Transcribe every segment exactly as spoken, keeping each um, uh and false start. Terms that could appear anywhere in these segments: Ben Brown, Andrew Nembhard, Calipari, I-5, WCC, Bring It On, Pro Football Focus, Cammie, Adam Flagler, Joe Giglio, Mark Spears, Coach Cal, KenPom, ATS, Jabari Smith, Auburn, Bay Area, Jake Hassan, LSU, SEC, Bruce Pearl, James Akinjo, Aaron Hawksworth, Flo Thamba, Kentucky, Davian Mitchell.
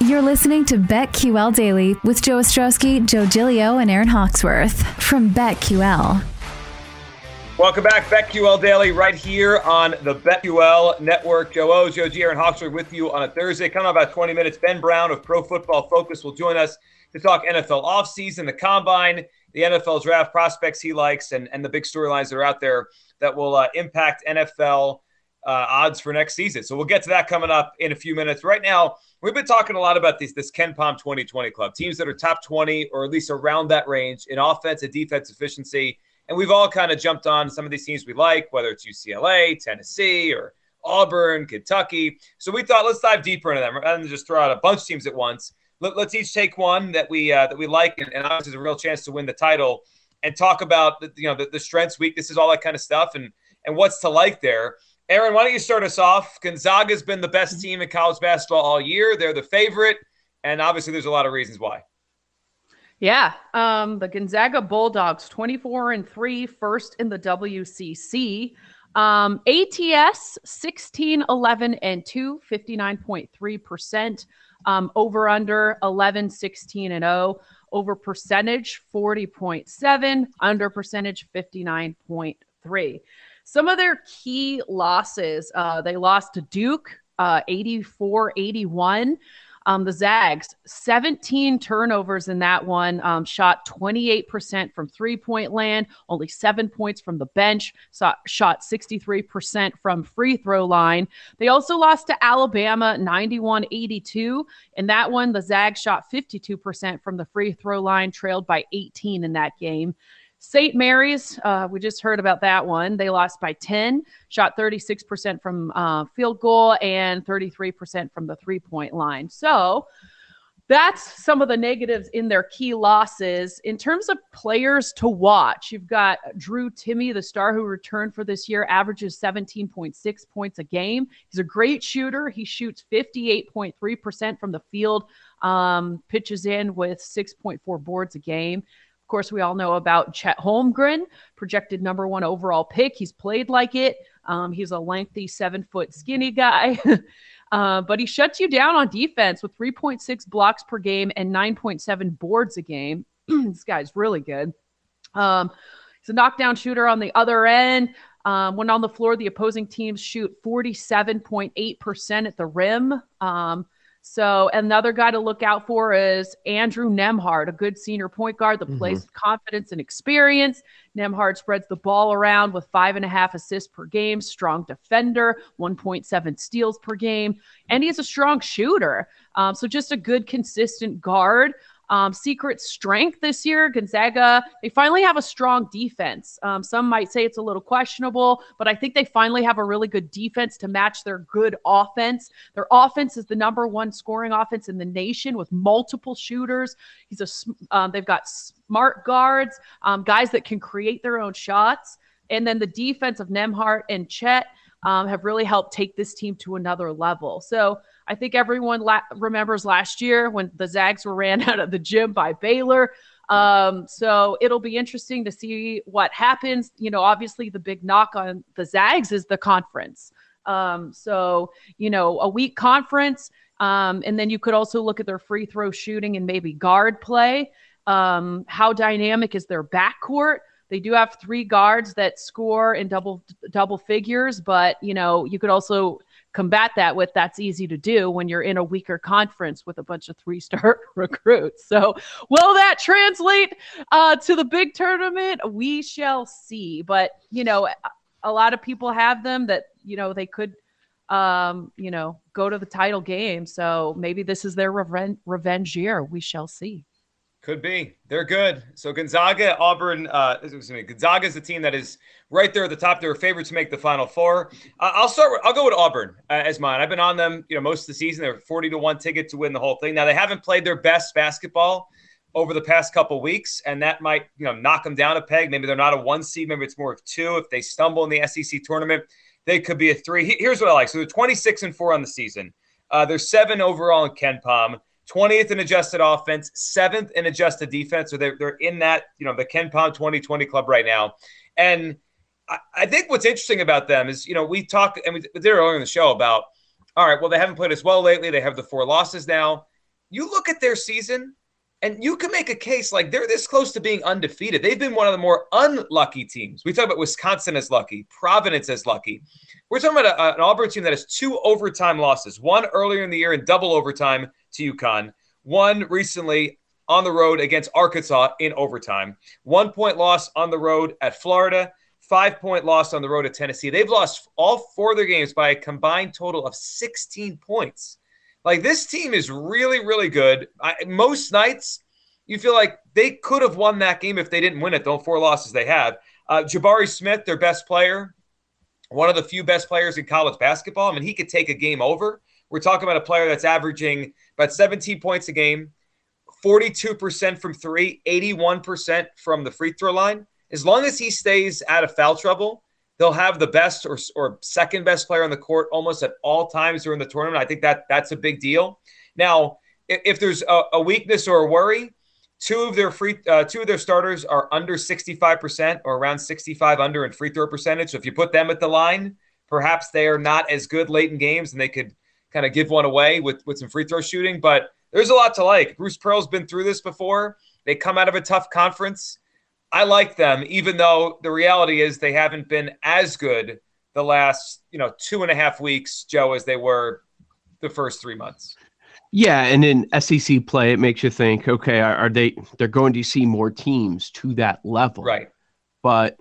You're listening to BetQL Daily with Joe Ostrowski, Joe Giglio, and Aaron Hawksworth from BetQL. Welcome back, BetQL Daily, right here on the BetQL Network. Joe O, Joe G, Aaron Hawksworth with you on a Thursday. Coming up about twenty minutes, Ben Brown of Pro Football Focus will join us to talk N F L offseason, the Combine, the N F L draft, prospects he likes, and, and the big storylines that are out there that will uh, impact N F L Uh, odds for next season. So we'll get to that coming up in a few minutes. Right now, we've been talking a lot about these, this KenPom twenty twenty club, teams that are top twenty or at least around that range in offense and defense efficiency. And we've all kind of jumped on some of these teams we like, whether it's U C L A, Tennessee, or Auburn, Kentucky. So we thought, let's dive deeper into them rather than just throw out a bunch of teams at once. Let, let's each take one that we uh, that we like and, and obviously there's a real chance to win the title and talk about the, you know, the, the strengths, weaknesses, all that kind of stuff and and what's to like there. Aaron, why don't you start us off? Gonzaga's been the best team in college basketball all year. They're the favorite, and obviously there's a lot of reasons why. Yeah, um, the Gonzaga Bulldogs, twenty-four and three, first in the W C C. Um, A T S, sixteen, eleven, and two, fifty-nine point three percent. Um, over under, eleven, sixteen, and oh. Over percentage, forty point seven. Under percentage, fifty-nine point three. Some of their key losses, uh, they lost to Duke, uh, eighty-four eighty-one. Um, the Zags, seventeen turnovers in that one, um, shot twenty-eight percent from three-point land, only seven points from the bench, saw, shot sixty-three percent from free-throw line. They also lost to Alabama, ninety-one eighty-two. In that one, the Zags shot fifty-two percent from the free-throw line, trailed by eighteen in that game. Saint Mary's, uh, we just heard about that one. They lost by ten, shot thirty-six percent from uh, field goal and thirty-three percent from the three-point line. So that's some of the negatives in their key losses. In terms of players to watch, you've got Drew Timme, the star who returned for this year, averages seventeen point six points a game. He's a great shooter. He shoots fifty-eight point three percent from the field, um, pitches in with six point four boards a game. Of course, we all know about Chet Holmgren, projected number one overall pick. He's played like it. Um, he's a lengthy, seven-foot skinny guy. uh, but he shuts you down on defense with three point six blocks per game and nine point seven boards a game. This guy's really good. Um, he's a knockdown shooter on the other end. Um, when on the floor, the opposing teams shoot forty-seven point eight percent at the rim. Um So another guy to look out for is Andrew Nembhard, a good senior point guard that mm-hmm. plays with confidence and experience. Nembhard spreads the ball around with five and a half assists per game, strong defender, one point seven steals per game, and he's a strong shooter. Um, so just a good, consistent guard. Um, secret strength this year, Gonzaga, they finally have a strong defense. Um, some might say it's a little questionable, but I think they finally have a really good defense to match their good offense. Their offense is the number one scoring offense in the nation with multiple shooters. He's a, um, they've got smart guards, um, guys that can create their own shots. And then the defense of Nembhard and Chet um, have really helped take this team to another level. So I think everyone la- remembers last year when the Zags were ran out of the gym by Baylor. Um, so it'll be interesting to see what happens. You know, obviously the big knock on the Zags is the conference. Um, so, you know, a weak conference. Um, and then you could also look at their free throw shooting and maybe guard play. Um, how dynamic is their backcourt? They do have three guards that score in double double figures, but, you know, you could also combat that with that's easy to do when you're in a weaker conference with a bunch of three-star recruits. So will that translate uh, to the big tournament? We shall see. But, you know, a lot of people have them that, you know, they could, um, you know, go to the title game. So maybe this is their reven- revenge year. We shall see. Could be. They're good. So Gonzaga, Auburn, uh, excuse me, Gonzaga is the team that is right there at the top. They're favored to make the Final Four. Uh, I'll start with, I'll go with Auburn uh, as mine. I've been on them, you know, most of the season. They're forty to one ticket to win the whole thing. Now, they haven't played their best basketball over the past couple weeks, and that might, you know, knock them down a peg. Maybe they're not a one seed. Maybe it's more of two. If they stumble in the S E C tournament, they could be a three. Here's what I like. So they're twenty-six and four on the season. Uh, they're seven overall in KenPom. twentieth in adjusted offense, seventh in adjusted defense. So they're, they're in that, you know, the KenPom twenty twenty club right now. And I, I think what's interesting about them is, you know, we talked, and we did earlier in the show about, all right, well, they haven't played as well lately. They have the four losses now. You look at their season, and you can make a case like they're this close to being undefeated. They've been one of the more unlucky teams. We talk about Wisconsin as lucky, Providence as lucky. We're talking about a, an Auburn team that has two overtime losses, one earlier in the year in double overtime to UConn, one recently on the road against Arkansas in overtime, one-point loss on the road at Florida, five-point loss on the road at Tennessee. They've lost all four of their games by a combined total of sixteen points. Like, this team is really, really good. I, most nights, you feel like they could have won that game if they didn't win it, the four losses they have. Uh, Jabari Smith, their best player, one of the few best players in college basketball. I mean, he could take a game over. We're talking about a player that's averaging about seventeen points a game, forty-two percent from three, eighty-one percent from the free throw line. As long as he stays out of foul trouble, they'll have the best or, or second best player on the court almost at all times during the tournament. I think that that's a big deal. Now, if, if there's a, a weakness or a worry, two of their free uh, two of their starters are under sixty-five percent or around sixty-five under in free throw percentage. So if you put them at the line, perhaps they are not as good late in games and they could kind of give one away with, with some free throw shooting. But there's a lot to like. Bruce Pearl's been through this before. They come out of a tough conference. I like them, even though the reality is they haven't been as good the last, you know, two and a half weeks, Joe, as they were the first three months. Yeah, and in S E C play, it makes you think, okay, are, are they they're going to see more teams to that level, right? But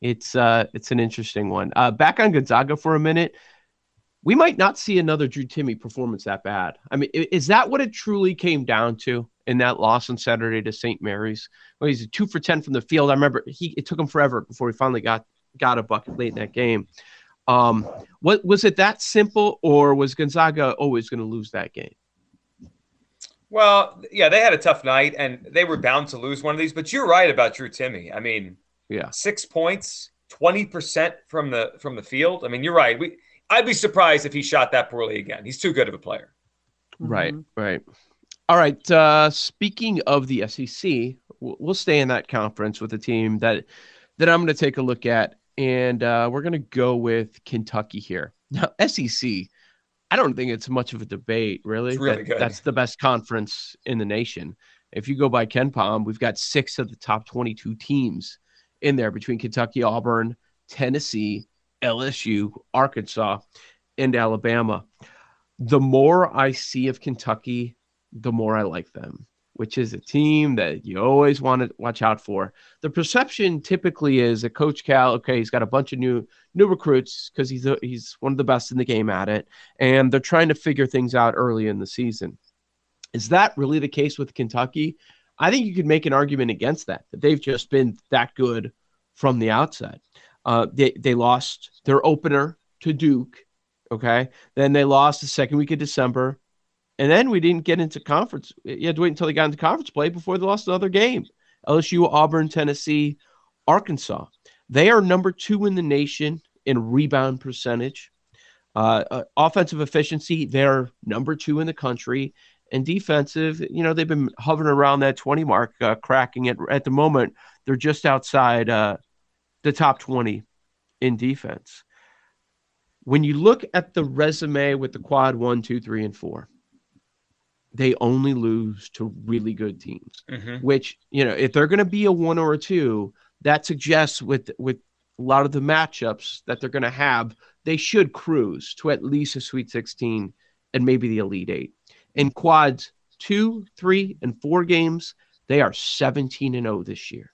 it's uh, it's an interesting one. Uh, back on Gonzaga for a minute. We might not see another Drew Timme performance that bad. I mean, is that what it truly came down to in that loss on Saturday to Saint Mary's? Well, he's a two for ten from the field. I remember he it took him forever before he finally got got a bucket late in that game. Um, what was it that simple, or was Gonzaga always going to lose that game? Well, yeah, they had a tough night, and they were bound to lose one of these. But you're right about Drew Timme. I mean, yeah, six points, twenty percent from the from the field. I mean, you're right. We I'd be surprised if he shot that poorly again. He's too good of a player. Right, right. All right, uh, speaking of the S E C, we'll stay in that conference with a team that, that I'm going to take a look at, and uh, we're going to go with Kentucky here. Now, S E C, I don't think it's much of a debate, really. It's really that, good. That's the best conference in the nation. If you go by KenPom, we've got six of the top twenty-two teams in there between Kentucky, Auburn, Tennessee, L S U, Arkansas, and Alabama. The more I see of Kentucky, the more I like them, which is a team that you always want to watch out for. The perception typically is that Coach Cal, okay, he's got a bunch of new new recruits because he's a, he's one of the best in the game at it, and they're trying to figure things out early in the season. Is that really the case with Kentucky? I think you could make an argument against that, that they've just been that good from the outset. Uh, they, they lost their opener to Duke, okay? Then they lost the second week of December, and then we didn't get into conference. You had to wait until they got into conference play before they lost another game. L S U, Auburn, Tennessee, Arkansas. They are number two in the nation in rebound percentage. Uh, uh, offensive efficiency, they're number two in the country. And defensive, you know, they've been hovering around that twenty mark, uh, cracking it. At the moment, they're just outside uh, – the top twenty in defense. When you look at the resume with the quad one, two, three, and four, they only lose to really good teams, mm-hmm. which, you know, if they're going to be a one or a two, that suggests with, with a lot of the matchups that they're going to have they should cruise to at least a Sweet sixteen and maybe the Elite Eight. In quads two, three, and four games, they are seventeen and oh this year.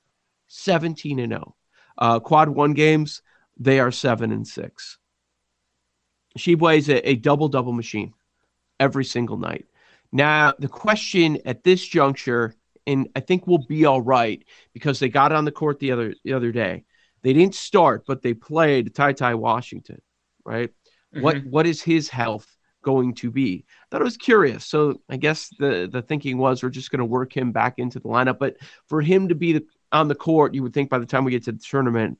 seventeen and oh. Uh, quad one games, they are seven and six. She plays a, a double-double machine every single night. Now, the question at this juncture, and I think we'll be all right because they got on the court the other the other day. They didn't start, but they played Ty Ty Washington, right? Mm-hmm. What what is his health going to be? I thought it was curious. So I guess the, the thinking was we're just going to work him back into the lineup. But for him to be the, on the court, you would think by the time we get to the tournament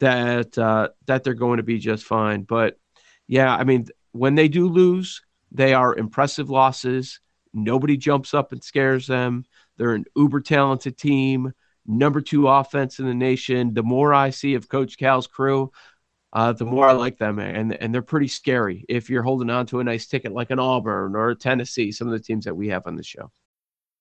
that uh, that they're going to be just fine. But, yeah, I mean, when they do lose, they are impressive losses. Nobody jumps up and scares them. They're an uber-talented team. Number two offense in the nation. The more I see of Coach Cal's crew, uh, the more I like them. And and they're pretty scary if you're holding on to a nice ticket like an Auburn or a Tennessee, some of the teams that we have on the show.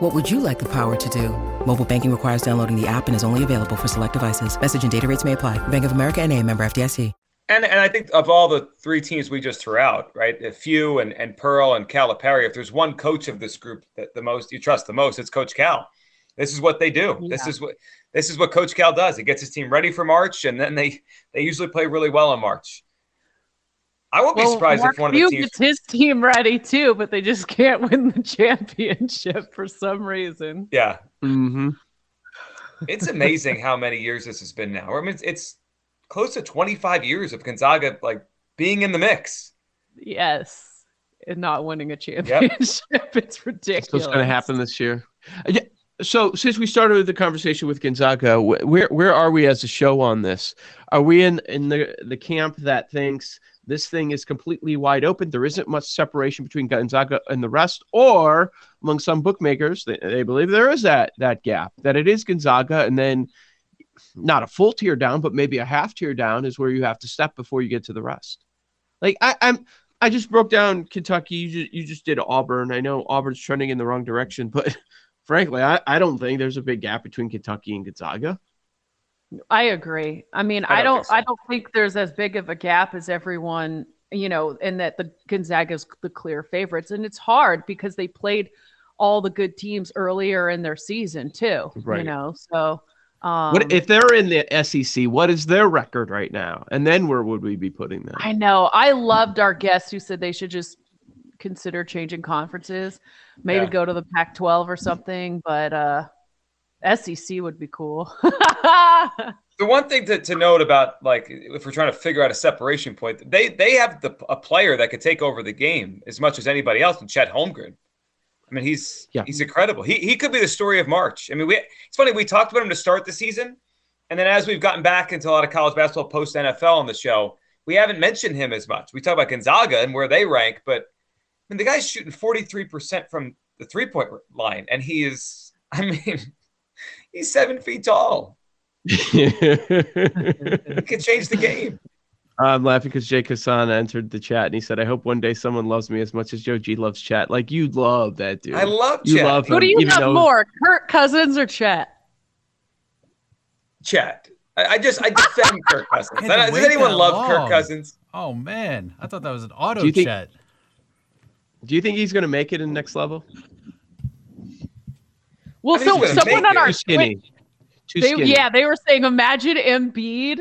What would you like the power to do? Mobile banking requires downloading the app and is only available for select devices. Message and data rates may apply. Bank of America N A, member F D I C. And and I think of all the three teams we just threw out, right, Few and, and Pearl and Calipari, if there's one coach of this group that the most you trust the most, it's Coach Cal. This is what they do. Yeah. This is what this is what Coach Cal does. He gets his team ready for March, and then they, they usually play really well in March. I won't well, be surprised Mark if one Few of the teams gets his team ready too, but they just can't win the championship for some reason. Yeah, mm-hmm. It's amazing how many years this has been now. I mean, it's, it's close to twenty-five years of Gonzaga like being in the mix. Yes, and not winning a championship. Yep. It's ridiculous. What's going to happen this year? So, since we started the conversation with Gonzaga, where where are we as a show on this? Are we in in the the camp that thinks this thing is completely wide open, there isn't much separation between Gonzaga and the rest, or among some bookmakers, they, they believe there is that that gap, that it is Gonzaga, and then not a full tier down, but maybe a half tier down is where you have to step before you get to the rest. Like I, I'm, I just broke down Kentucky. You just, you just did Auburn. I know Auburn's trending in the wrong direction, but frankly, I, I don't think there's a big gap between Kentucky and Gonzaga. I agree. I mean, I don't, I don't, so. I don't think there's as big of a gap as everyone, you know, and that the Gonzaga's the clear favorites. And it's hard because they played all the good teams earlier in their season too, right. You know, so. Um, what, if they're in the S E C, what is their record right now? And then where would we be putting them? I know. I loved our guest who said they should just consider changing conferences, maybe yeah. go to the Pac twelve or something, but, uh, S E C would be cool. The one thing to, to note about, like, if we're trying to figure out a separation point, they they have the a player that could take over the game as much as anybody else in Chet Holmgren. I mean, he's yeah. he's incredible. He he could be the story of March. I mean, we it's funny, we talked about him to start the season, and then as we've gotten back into a lot of college basketball post-N F L on the show, we haven't mentioned him as much. We talk about Gonzaga and where they rank, but I mean, the guy's shooting forty-three percent from the three-point line, and he is, I mean... He's seven feet tall. He could change the game. I'm laughing because Jake Hassan entered the chat and he said, I hope one day someone loves me as much as Joe G loves Chet. Like, you love that dude. I love you Chet. Love him, Who do you love though... more, Kirk Cousins or Chet? Chet. I, I just I defend Kirk Cousins. I Does anyone love long. Kirk Cousins? Oh, man. I thought that was an auto do think, Chet. Do you think he's going to make it in the next level? Well, so someone on our skinny. Too they, skinny. Yeah, they were saying, imagine Embiid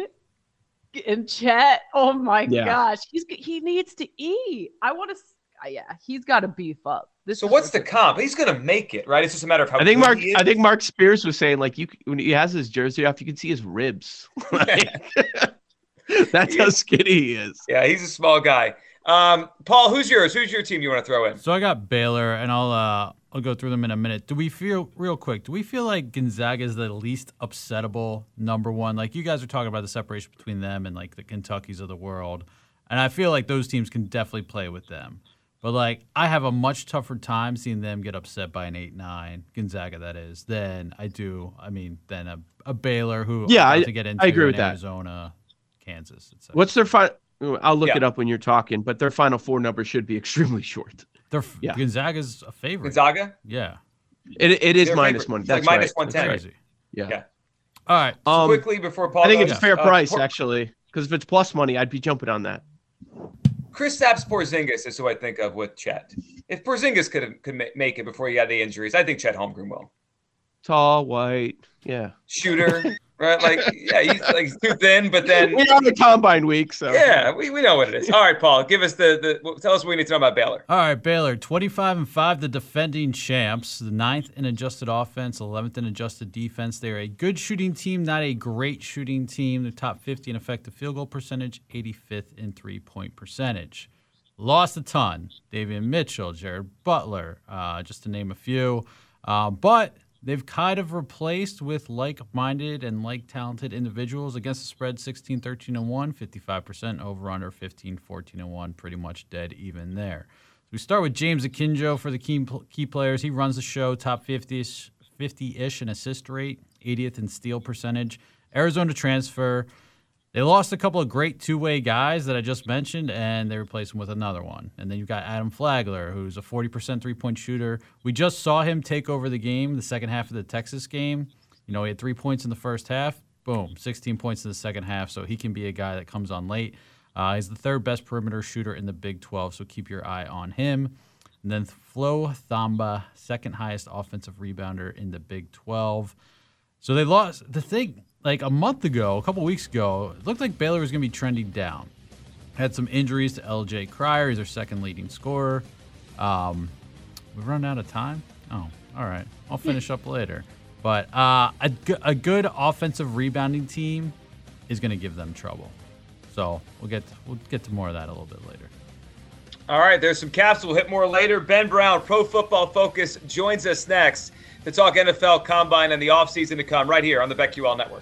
and Chet. Oh my yeah. gosh, he's he needs to eat. I want to yeah, he's got to beef up. This so what's the comp? He's going to make it, right? It's just a matter of how. I think Mark. I think Mark Spears was saying, like, you when he has his jersey off, you can see his ribs. Like, that's how skinny he is. Yeah, he's a small guy. Um, Paul, who's yours? Who's your team you want to throw in? So I got Baylor, and I'll uh, I'll go through them in a minute. Do we feel real quick? Do we feel like Gonzaga is the least upsettable number one? Like you guys are talking about the separation between them and like the Kentuckys of the world, and I feel like those teams can definitely play with them. But, like, I have a much tougher time seeing them get upset by an eight nine, Gonzaga that is, than I do, I mean, than a, a Baylor who yeah, I, to get into I agree with Arizona, that. Kansas, et cetera. What's their final – I'll look yeah. it up when you're talking, but their Final Four number should be extremely short. They're, yeah. Gonzaga's a favorite. Gonzaga? Yeah. It It is minus one. That's like minus right. one ten. That's crazy. Yeah. yeah. All right. Um, quickly before Paul I think goes, it's a fair uh, price, uh, actually, because if it's plus money, I'd be jumping on that. Kristaps Porzingis is who I think of with Chet. If Porzingis could could make it before he had the injuries, I think Chet Holmgren will. Tall, white, yeah, shooter, right? Like, yeah, he's like he's too thin. But then we're on the combine week, so yeah, we, we know what it is. All right, Paul, give us the the tell us what we need to know about Baylor. All right, Baylor, twenty-five and five, the defending champs, the ninth in adjusted offense, eleventh in adjusted defense. They're a good shooting team, not a great shooting team. They're top fifty in effective field goal percentage, eighty-fifth in three-point percentage. Lost a ton: Davian Mitchell, Jared Butler, uh, just to name a few, uh, but. They've kind of replaced with like-minded and like-talented individuals against the spread, sixteen thirteen and one, fifty-five percent over-under, fifteen fourteen and one, pretty much dead even there. So we start with James Akinjo for the key players. He runs the show, top fifty-ish, fifty-ish in assist rate, eightieth in steal percentage. Arizona transfer. They lost a couple of great two-way guys that I just mentioned, and they replaced him with another one. And then you've got Adam Flagler, who's a forty percent three-point shooter. We just saw him take over the game the second half of the Texas game. You know, he had three points in the first half. Boom, sixteen points in the second half, so he can be a guy that comes on late. Uh, he's the third-best perimeter shooter in the Big twelve, so keep your eye on him. And then Flo Thamba, second-highest offensive rebounder in the Big twelve. So they lost the thing. Like a month ago, a couple weeks ago, it looked like Baylor was going to be trending down. Had some injuries to L J Cryer. He's their second leading scorer. Um, we've run out of time? Oh, all right. I'll finish up later. But uh, a, a good offensive rebounding team is going to give them trouble. So we'll get, we'll get to more of that a little bit later. All right, there's some caps. We'll hit more later. Ben Brown, Pro Football Focus, joins us next to talk N F L Combine and the offseason to come right here on the BetQL Network.